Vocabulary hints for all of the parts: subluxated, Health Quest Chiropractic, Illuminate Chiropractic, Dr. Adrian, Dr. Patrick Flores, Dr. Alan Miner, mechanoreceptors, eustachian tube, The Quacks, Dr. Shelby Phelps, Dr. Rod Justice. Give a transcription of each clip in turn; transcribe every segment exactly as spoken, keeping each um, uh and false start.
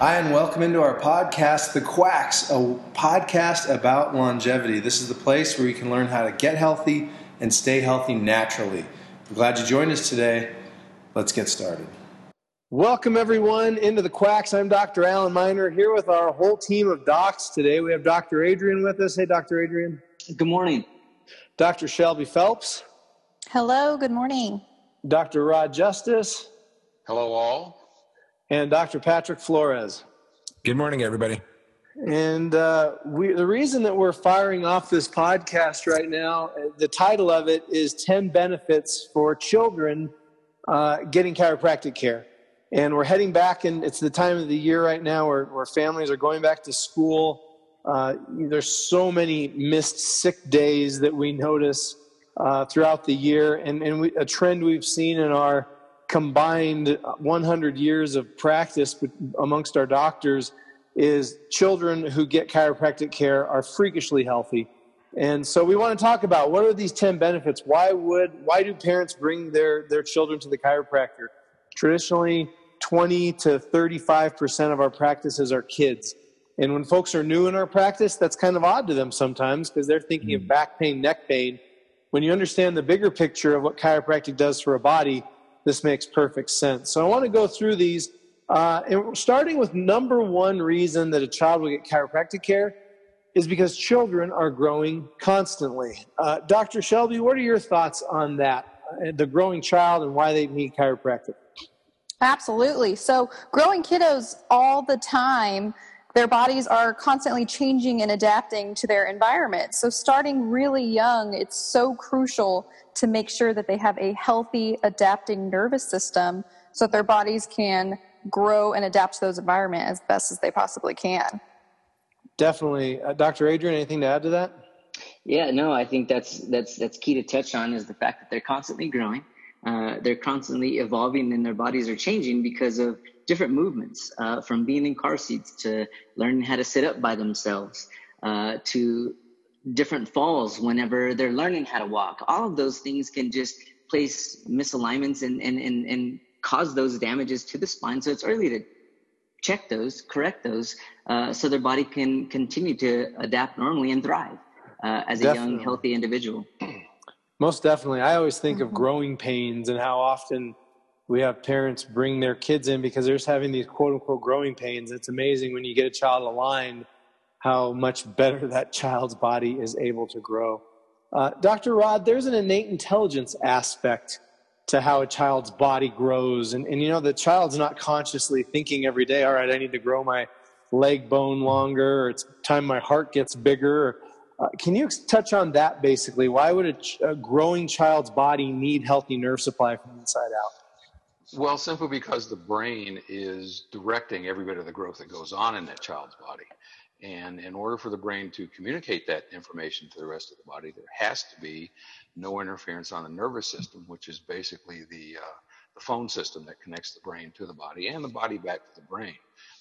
Hi, and welcome into our podcast, The Quacks, a podcast about longevity. This is the place where you can learn how to get healthy and stay healthy naturally. I'm glad you joined us today. Let's get started. Welcome, everyone, into The Quacks. I'm Doctor Alan Miner here with our whole team of docs today. We have Doctor Adrian with us. Hey, Doctor Adrian. Good morning. Doctor Shelby Phelps. Hello, good morning. Doctor Rod Justice. Hello, all. And Doctor Patrick Flores. Good morning, everybody. And uh, we, the reason that we're firing off this podcast right now, the title of it is ten benefits for Children uh, Getting Chiropractic Care. And we're heading back, and it's the time of the year right now where, where families are going back to school. Uh, there's so many missed sick days that we notice uh, throughout the year, and, and we, a trend we've seen in our combined one hundred years of practice amongst our doctors is children who get chiropractic care are freakishly healthy. And so we want to talk about what are these ten benefits? Why would, why do parents bring their, their children to the chiropractor? Traditionally, twenty to thirty-five percent of our practices are kids. And when folks are new in our practice, that's kind of odd to them sometimes because they're thinking mm. of back pain, neck pain. When you understand the bigger picture of what chiropractic does for a body, this makes perfect sense. So I want to go through these, uh, and starting with number one reason that a child will get chiropractic care is because children are growing constantly. Uh, Doctor Shelby, what are your thoughts on that, the growing child and why they need chiropractic? Absolutely. So growing kiddos all the time, their bodies are constantly changing and adapting to their environment. So starting really young, it's so crucial to make sure that they have a healthy, adapting nervous system so that their bodies can grow and adapt to those environments as best as they possibly can. Definitely. Uh, Doctor Adrian, anything to add to that? Yeah, no, I think that's, that's, that's key to touch on is the fact that they're constantly growing. Uh, they're constantly evolving and their bodies are changing because of different movements, uh, from being in car seats to learning how to sit up by themselves, uh, to different falls whenever they're learning how to walk. All of those things can just place misalignments and, and, and, and cause those damages to the spine. So it's early to check those, correct those, uh, so their body can continue to adapt normally and thrive uh, as definitely. a young, healthy individual. Most definitely. I always think of growing pains and how often we have parents bring their kids in because they're just having these quote unquote growing pains. It's amazing when you get a child aligned, how much better that child's body is able to grow. Uh, Doctor Rod, there's an innate intelligence aspect to how a child's body grows. And, and, you know, the child's not consciously thinking every day, all right, I need to grow my leg bone longer, or it's time my heart gets bigger, or Uh, can you touch on that basically? Why would a, ch a growing child's body need healthy nerve supply from the inside out? Well, simply because the brain is directing every bit of the growth that goes on in that child's body. And in order for the brain to communicate that information to the rest of the body, there has to be no interference on the nervous system, which is basically the, uh, the phone system that connects the brain to the body and the body back to the brain.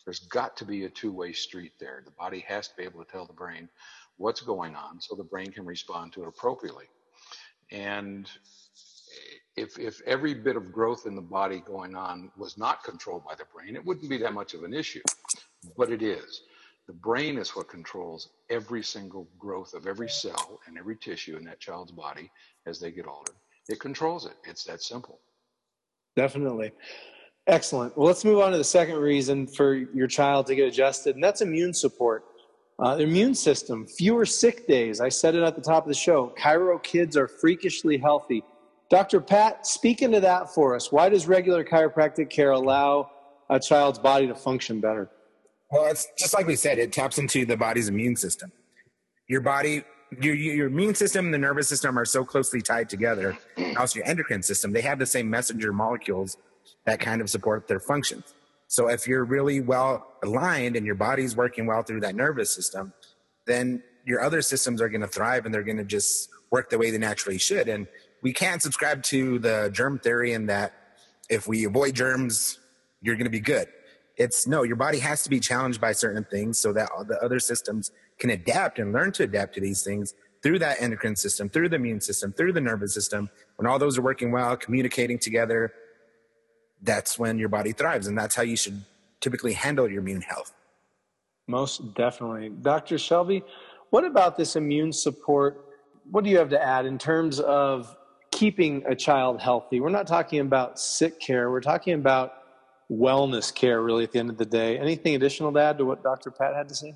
There's got to be a two-way street there. The body has to be able to tell the brain what's going on so the brain can respond to it appropriately. And if, if every bit of growth in the body going on was not controlled by the brain, it wouldn't be that much of an issue, but it is. The brain is what controls every single growth of every cell and every tissue in that child's body as they get older. It controls it. It's that simple. Definitely. Excellent. Well, let's move on to the second reason for your child to get adjusted, and that's immune support. Uh, the immune system, fewer sick days. I said it at the top of the show. Chiro kids are freakishly healthy. Doctor Pat, speak into that for us. Why does regular chiropractic care allow a child's body to function better? Well, it's just like we said, it taps into the body's immune system. Your body, your, your immune system and the nervous system are so closely tied together. Also, your endocrine system, they have the same messenger molecules that kind of support their functions. So if you're really well aligned and your body's working well through that nervous system, then your other systems are going to thrive and they're going to just work the way they naturally should. And we can't subscribe to the germ theory in that if we avoid germs, you're going to be good. It's no, your body has to be challenged by certain things so that all the other systems can adapt and learn to adapt to these things through that endocrine system, through the immune system, through the nervous system. When all those are working well, communicating together, that's when your body thrives, and that's how you should typically handle your immune health. Most definitely. Doctor Shelby, what about this immune support? What do you have to add in terms of keeping a child healthy? We're not talking about sick care. We're talking about wellness care, really, at the end of the day. Anything additional to add to what Doctor Pat had to say?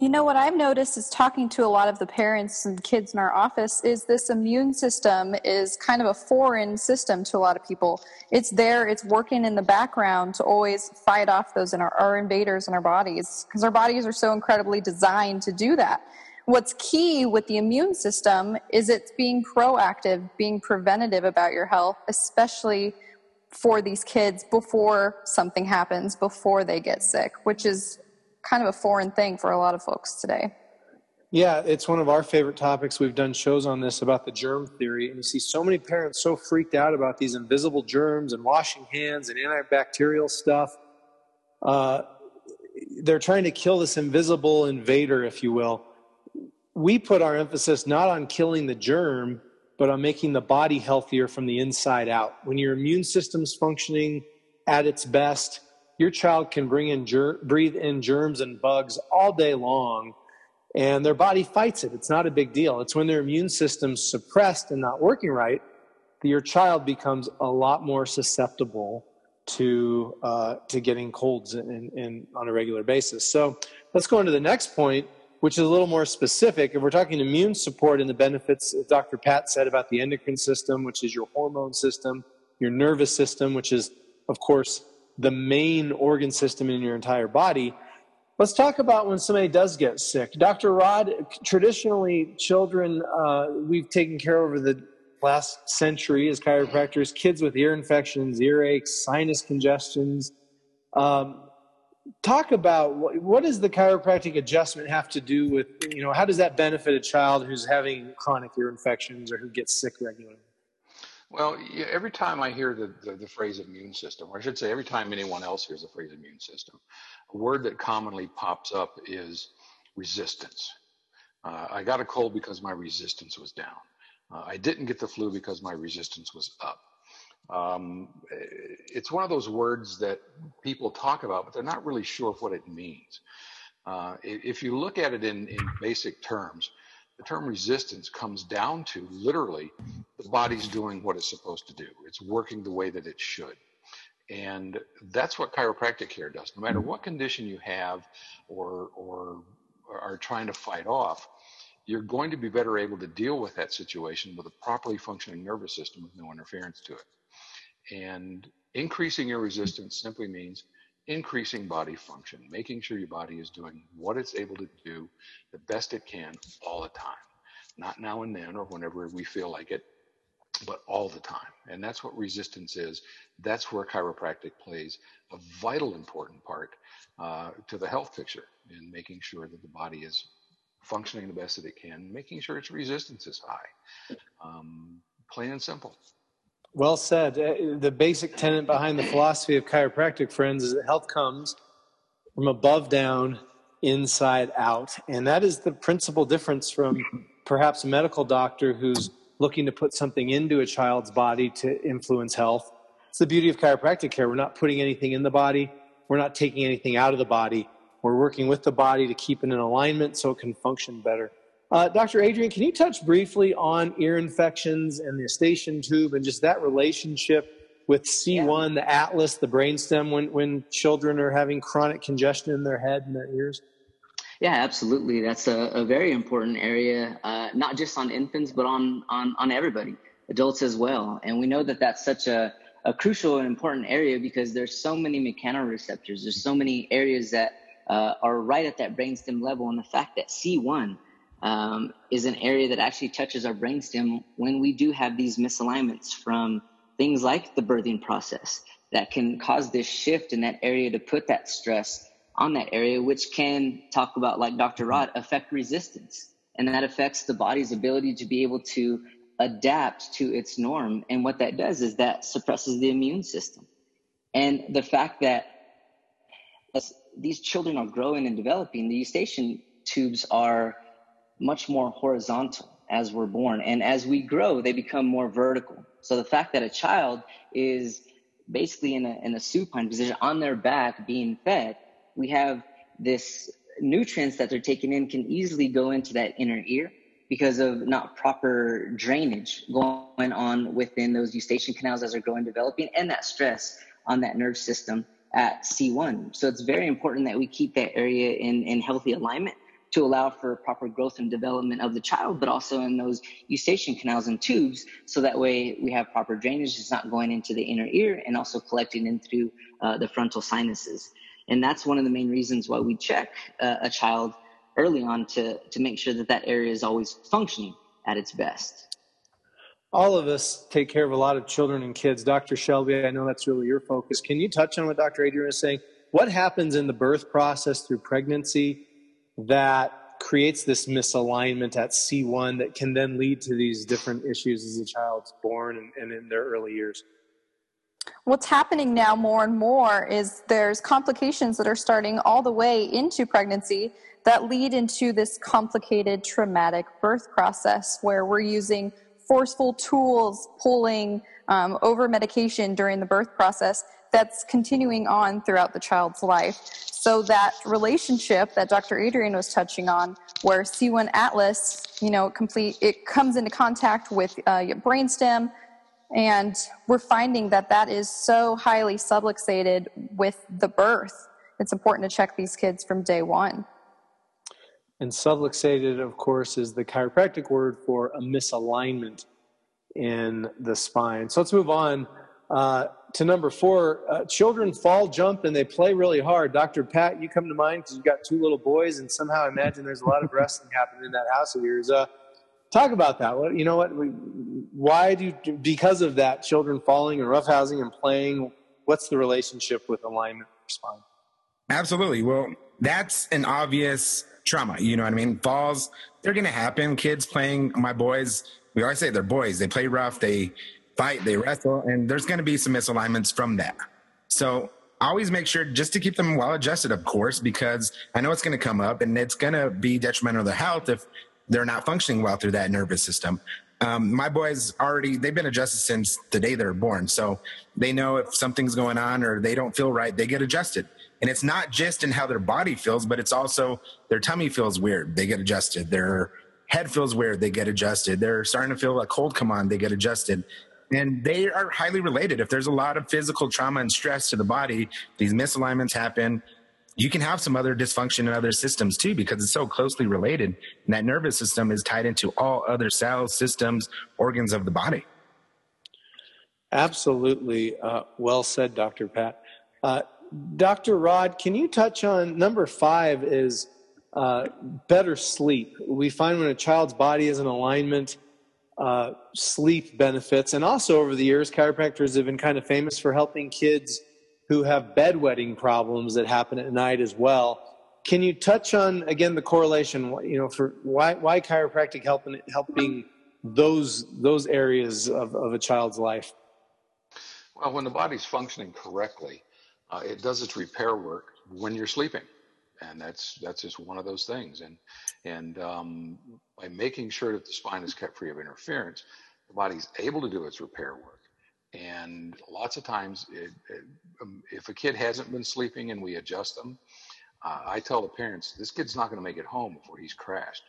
You know, what I've noticed is talking to a lot of the parents and kids in our office is this immune system is kind of a foreign system to a lot of people. It's there, it's working in the background to always fight off those in our, our invaders in our bodies, because our bodies are so incredibly designed to do that. What's key with the immune system is it's being proactive, being preventative about your health, especially for these kids before something happens, before they get sick, which is kind of a foreign thing for a lot of folks today. Yeah, it's one of our favorite topics. We've done shows on this about the germ theory, and you see so many parents so freaked out about these invisible germs and washing hands and antibacterial stuff. Uh, they're trying to kill this invisible invader, if you will. We put our emphasis not on killing the germ, but on making the body healthier from the inside out. When your immune system's functioning at its best, your child can bring in ger- breathe in germs and bugs all day long, and their body fights it. It's not a big deal. It's when their immune system's suppressed and not working right that your child becomes a lot more susceptible to uh, to getting colds in, in, on a regular basis. So let's go into the next point, which is a little more specific. If we're talking immune support and the benefits, as Doctor Pat said, about the endocrine system, which is your hormone system, your nervous system, which is, of course, the main organ system in your entire body. Let's talk about when somebody does get sick. Doctor Rod, traditionally children uh, we've taken care of over the last century as chiropractors, kids with ear infections, earaches, sinus congestions. Um, talk about what, what does the chiropractic adjustment have to do with, you know, how does that benefit a child who's having chronic ear infections or who gets sick regularly? Well, every time I hear the, the, the phrase immune system, or I should say every time anyone else hears the phrase immune system, a word that commonly pops up is resistance. Uh, I got a cold because my resistance was down. Uh, I didn't get the flu because my resistance was up. Um, it's one of those words that people talk about, but they're not really sure what it means. Uh, if you look at it in, in basic terms, the term resistance comes down to literally the body's doing what it's supposed to do. It's working the way that it should. And that's what chiropractic care does. No matter what condition you have or, or are trying to fight off, you're going to be better able to deal with that situation with a properly functioning nervous system with no interference to it. And increasing your resistance simply means increasing body function, making sure your body is doing what it's able to do the best it can all the time, not now and then or whenever we feel like it, but all the time. And that's what resistance is. That's where chiropractic plays a vital important part uh, to the health picture in making sure that the body is functioning the best that it can, making sure its resistance is high, um, plain and simple. Well said. The basic tenet behind the philosophy of chiropractic, friends, is that health comes from above down, inside out. And that is the principal difference from perhaps a medical doctor who's looking to put something into a child's body to influence health. It's the beauty of chiropractic care. We're not putting anything in the body. We're not taking anything out of the body. We're working with the body to keep it in alignment so it can function better. Uh, Doctor Adrian, can you touch briefly on ear infections and the eustachian tube and just that relationship with C one, yeah. The atlas, the brainstem, when, when children are having chronic congestion in their head and their ears? Yeah, absolutely. That's a, a very important area, uh, not just on infants, but on, on, on everybody, adults as well. And we know that that's such a, a crucial and important area because there's so many mechanoreceptors. There's so many areas that uh, are right at that brainstem level. And the fact that C one Um, is an area that actually touches our brainstem when we do have these misalignments from things like the birthing process that can cause this shift in that area to put that stress on that area, which can, talk about like Doctor Rod, affect resistance. And that affects the body's ability to be able to adapt to its norm. And what that does is that suppresses the immune system. And the fact that as these children are growing and developing, the eustachian tubes are much more horizontal as we're born. And as we grow, they become more vertical. So the fact that a child is basically in a, in a supine position on their back being fed, we have this nutrients that they're taking in can easily go into that inner ear because of not proper drainage going on within those eustachian canals as they're growing, developing, and that stress on that nerve system at C one. So it's very important that we keep that area in, in healthy alignment to allow for proper growth and development of the child, but also in those eustachian canals and tubes, so that way we have proper drainage. It's not going into the inner ear and also collecting into uh, the frontal sinuses. And that's one of the main reasons why we check uh, a child early on to, to make sure that that area is always functioning at its best. All of us take care of a lot of children and kids. Doctor Shelby, I know that's really your focus. Can you touch on what Doctor Adrian is saying? What happens in the birth process through pregnancy that creates this misalignment at C one that can then lead to these different issues as the child's born and, and in their early years? What's happening now more and more is there's complications that are starting all the way into pregnancy that lead into this complicated traumatic birth process where we're using forceful tools, pulling, um, over medication during the birth process that's continuing on throughout the child's life. So that relationship that Doctor Adrian was touching on, where C one atlas, you know, complete, it comes into contact with uh, your brainstem. And we're finding that that is so highly subluxated with the birth. It's important to check these kids from day one. And subluxated, of course, is the chiropractic word for a misalignment in the spine. So let's move on uh, to number four. Uh, children fall, jump, and they play really hard. Doctor Pat, you come to mind because you've got two little boys, and somehow I imagine there's a lot of wrestling happening in that house of yours. Uh, Talk about that. What, you know what, we, why do, because of that, children falling and roughhousing and playing, what's the relationship with alignment for spine? Absolutely. Well, that's an obvious trauma. You know what I mean? Falls, they're going to happen. Kids playing, my boys, we always say they're boys. They play rough, they fight, they wrestle, and there's going to be some misalignments from that. So I always make sure just to keep them well adjusted, of course, because I know it's going to come up and it's going to be detrimental to their health if they're not functioning well through that nervous system. Um, my boys already, they've been adjusted since the day they were born. So they know if something's going on or they don't feel right, they get adjusted. And it's not just in how their body feels, but it's also their tummy feels weird. They get adjusted. Their head feels weird. They get adjusted. They're starting to feel a cold come on. They get adjusted. And they are highly related. If there's a lot of physical trauma and stress to the body, these misalignments happen. You can have some other dysfunction in other systems too, because it's so closely related. And that nervous system is tied into all other cells, systems, organs of the body. Absolutely. Uh, well said, Doctor Pat. Uh, Doctor Rod, can you touch on number five is uh, better sleep. We find when a child's body is in alignment, uh, sleep benefits. And also over the years, chiropractors have been kind of famous for helping kids who have bedwetting problems that happen at night as well. Can you touch on, again, the correlation, you know, for why, why chiropractic helping, helping those, those areas of, of a child's life? Well, when the body's functioning correctly, uh, it does its repair work when you're sleeping. And that's, that's just one of those things. And, and um, by making sure that the spine is kept free of interference, the body's able to do its repair work. And lots of times, it, it, um, if a kid hasn't been sleeping and we adjust them, uh, I tell the parents, this kid's not going to make it home before he's crashed.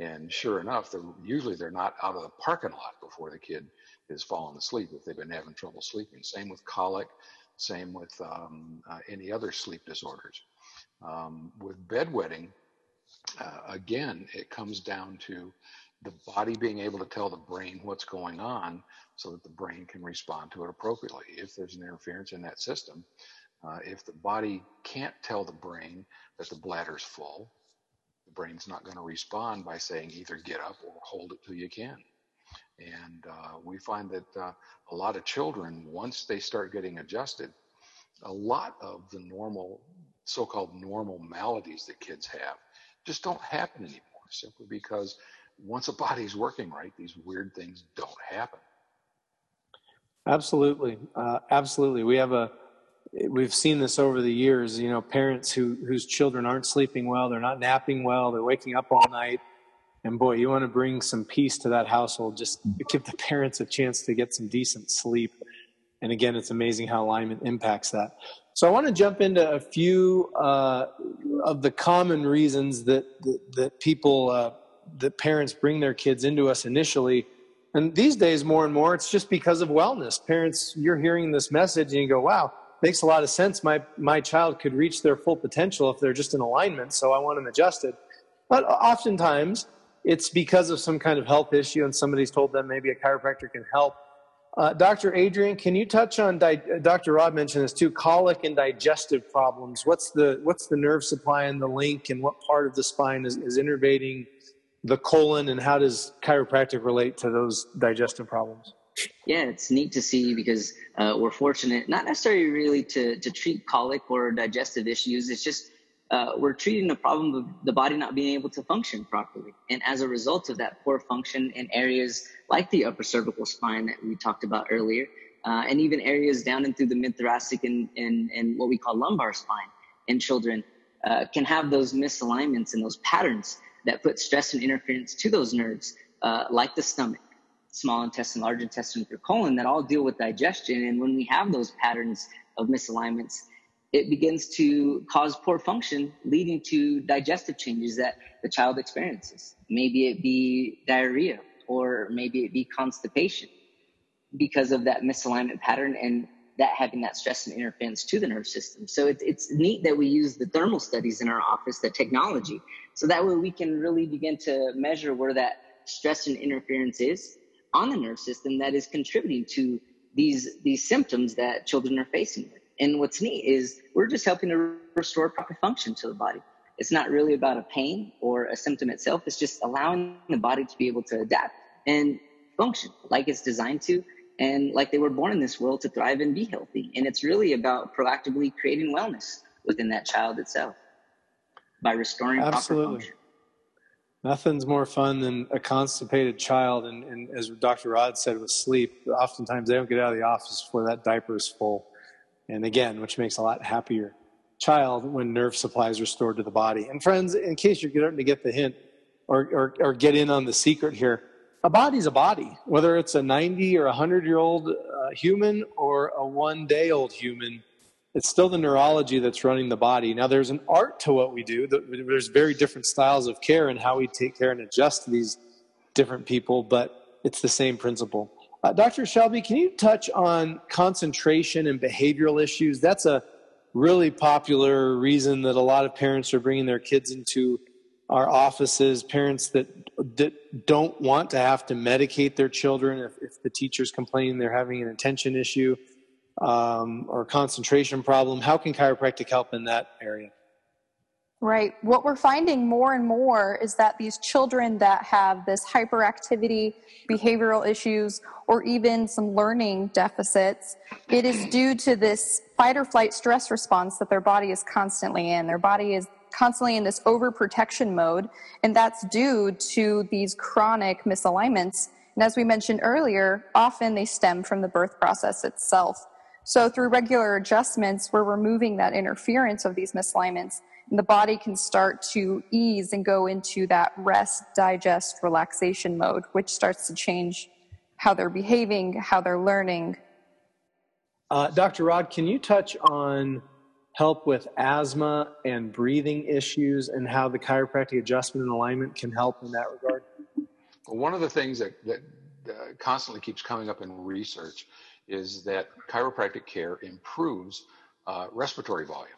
And sure enough, they're, usually they're not out of the parking lot before the kid is falling asleep if they've been having trouble sleeping. Same with colic, same with um, uh, any other sleep disorders. Um, with bedwetting, uh, again, it comes down to the body being able to tell the brain what's going on so that the brain can respond to it appropriately. If there's an interference in that system, uh, if the body can't tell the brain that the bladder's full, the brain's not going to respond by saying either get up or hold it till you can. And uh, we find that uh, a lot of children, once they start getting adjusted, a lot of the normal, so-called normal maladies that kids have just don't happen anymore, simply because once a body's working right, these weird things don't happen. Absolutely. Uh, absolutely. We have a, we've seen this over the years, you know, parents who, whose children aren't sleeping well, they're not napping well, they're waking up all night. And boy, you want to bring some peace to that household, just give the parents a chance to get some decent sleep. And again, it's amazing how alignment impacts that. So I want to jump into a few uh, of the common reasons that, that, that people, uh, that parents bring their kids into us initially. And these days, more and more, it's just because of wellness. Parents, you're hearing this message and you go, wow, makes a lot of sense. My, my child could reach their full potential if they're just in alignment, so I want them adjusted. But oftentimes, it's because of some kind of health issue and somebody's told them maybe a chiropractor can help. Uh, Doctor Adrian, can you touch on, Doctor Rod mentioned this too, colic and digestive problems. What's the, what's the nerve supply and the link, and what part of the spine is, is innervating the colon, and how does chiropractic relate to those digestive problems? Yeah, it's neat to see, because uh, we're fortunate, not necessarily really to, to treat colic or digestive issues. It's just uh, we're treating the problem of the body not being able to function properly. And as a result of that poor function in areas like the upper cervical spine that we talked about earlier, uh, and even areas down and through the mid-thoracic and, and, and what we call lumbar spine in children, uh, can have those misalignments and those patterns that put stress and interference to those nerves, uh, like the stomach, small intestine, large intestine, or colon, that all deal with digestion. And when we have those patterns of misalignments, it begins to cause poor function, leading to digestive changes that the child experiences. Maybe it be diarrhea, or maybe it be constipation, because of that misalignment pattern and that having that stress and interference to the nerve system. So it, it's neat that we use the thermal studies in our office, the technology, so that way we can really begin to measure where that stress and interference is on the nerve system that is contributing to these, these symptoms that children are facing with. And what's neat is we're just helping to restore proper function to the body. It's not really about a pain or a symptom itself. It's just allowing the body to be able to adapt and function like it's designed to, and like they were born in this world to thrive and be healthy. And it's really about proactively creating wellness within that child itself by restoring absolutely proper function. Nothing's more fun than a constipated child. And, and as Doctor Rod said, with sleep, oftentimes they don't get out of the office before that diaper is full. And again, which makes a lot happier child when nerve supply is restored to the body. And friends, in case you're starting to get the hint or, or, or get in on the secret here, a body's a body, whether it's a ninety or a hundred-year-old uh, human or a one-day-old human. It's still the neurology that's running the body. Now, there's an art to what we do. There's very different styles of care and how we take care and adjust to these different people, but it's the same principle. Uh, Doctor Shelby, can you touch on concentration and behavioral issues? That's a really popular reason that a lot of parents are bringing their kids into our offices, parents that, that don't want to have to medicate their children if, if the teacher's complaining they're having an attention issue. Um, or concentration problem. How can chiropractic help in that area? Right. What we're finding more and more is that these children that have this hyperactivity, behavioral issues, or even some learning deficits, it is due to this fight or flight stress response that their body is constantly in. Their body is constantly in this overprotection mode, and that's due to these chronic misalignments. And as we mentioned earlier, often they stem from the birth process itself. So through regular adjustments, we're removing that interference of these misalignments, and the body can start to ease and go into that rest, digest, relaxation mode, which starts to change how they're behaving, how they're learning. Uh, Doctor Rod, can you touch on help with asthma and breathing issues and how the chiropractic adjustment and alignment can help in that regard? One of the things that, that uh, constantly keeps coming up in research is that chiropractic care improves uh, respiratory volume,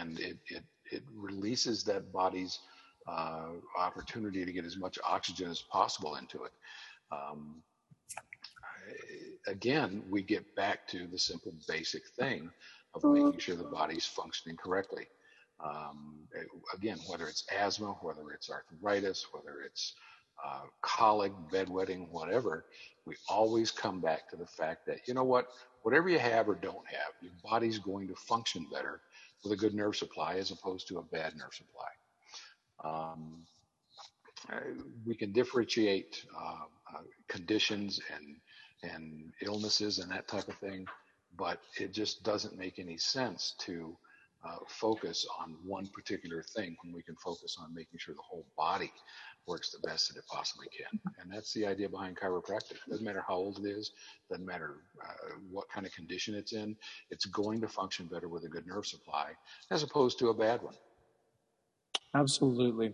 and it, it, it releases that body's uh, opportunity to get as much oxygen as possible into it. Um, again, we get back to the simple basic thing of making sure the body's functioning correctly. Um, again, whether it's asthma, whether it's arthritis, whether it's uh, colic, bedwetting, whatever, we always come back to the fact that, you know what, whatever you have or don't have, your body's going to function better with a good nerve supply as opposed to a bad nerve supply. Um, we can differentiate uh, uh, conditions and and illnesses and that type of thing, but it just doesn't make any sense to uh, focus on one particular thing when we can focus on making sure the whole body works the best that it possibly can. And that's the idea behind chiropractic. Doesn't matter how old it is, doesn't matter uh, what kind of condition it's in, it's going to function better with a good nerve supply as opposed to a bad one. Absolutely.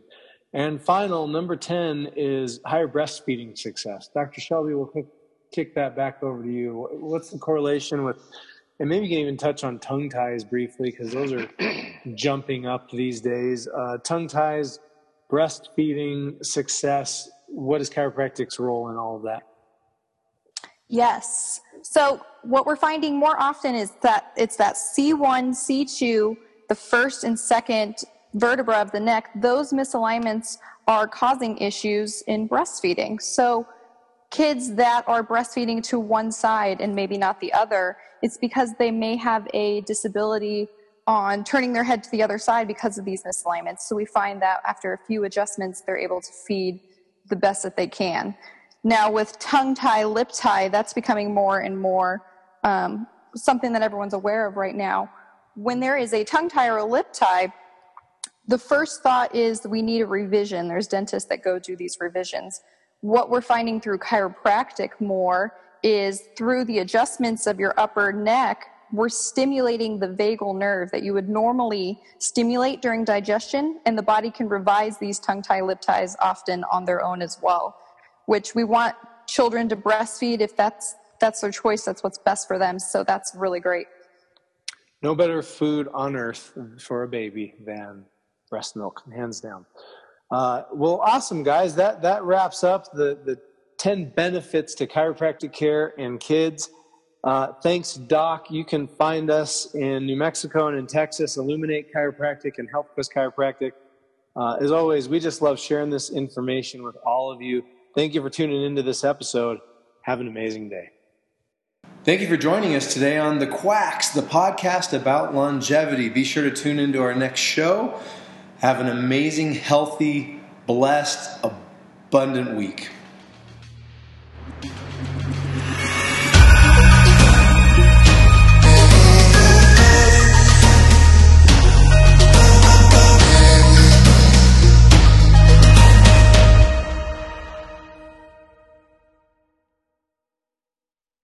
And final, number ten is higher breastfeeding success. Doctor Shelby, we'll kick, kick that back over to you. What's the correlation with, and maybe you can even touch on tongue ties briefly, because those are jumping up these days. Uh, tongue ties, breastfeeding success, what is chiropractic's role in all of that? Yes. So what we're finding more often is that it's that C one, C two, the first and second vertebra of the neck, those misalignments are causing issues in breastfeeding. So kids that are breastfeeding to one side and maybe not the other, it's because they may have a disability on turning their head to the other side because of these misalignments. So we find that after a few adjustments, they're able to feed the best that they can. Now with tongue tie, lip tie, that's becoming more and more um, something that everyone's aware of right now. When there is a tongue tie or a lip tie, the first thought is we need a revision. There's dentists that go do these revisions. What we're finding through chiropractic more is through the adjustments of your upper neck, we're stimulating the vagal nerve that you would normally stimulate during digestion, and the body can revise these tongue tie, lip ties often on their own as well, which we want children to breastfeed if that's, that's their choice, that's what's best for them, so that's really great. No better food on earth for a baby than breast milk, hands down. Uh, well, awesome, guys. That that wraps up the, the ten benefits to chiropractic care and kids. Uh, thanks, Doc. You can find us in New Mexico and in Texas, Illuminate Chiropractic and Health Quest Chiropractic. Uh, as always, we just love sharing this information with all of you. Thank you for tuning into this episode. Have an amazing day. Thank you for joining us today on The Quacks, the podcast about longevity. Be sure to tune into our next show. Have an amazing, healthy, blessed, abundant week.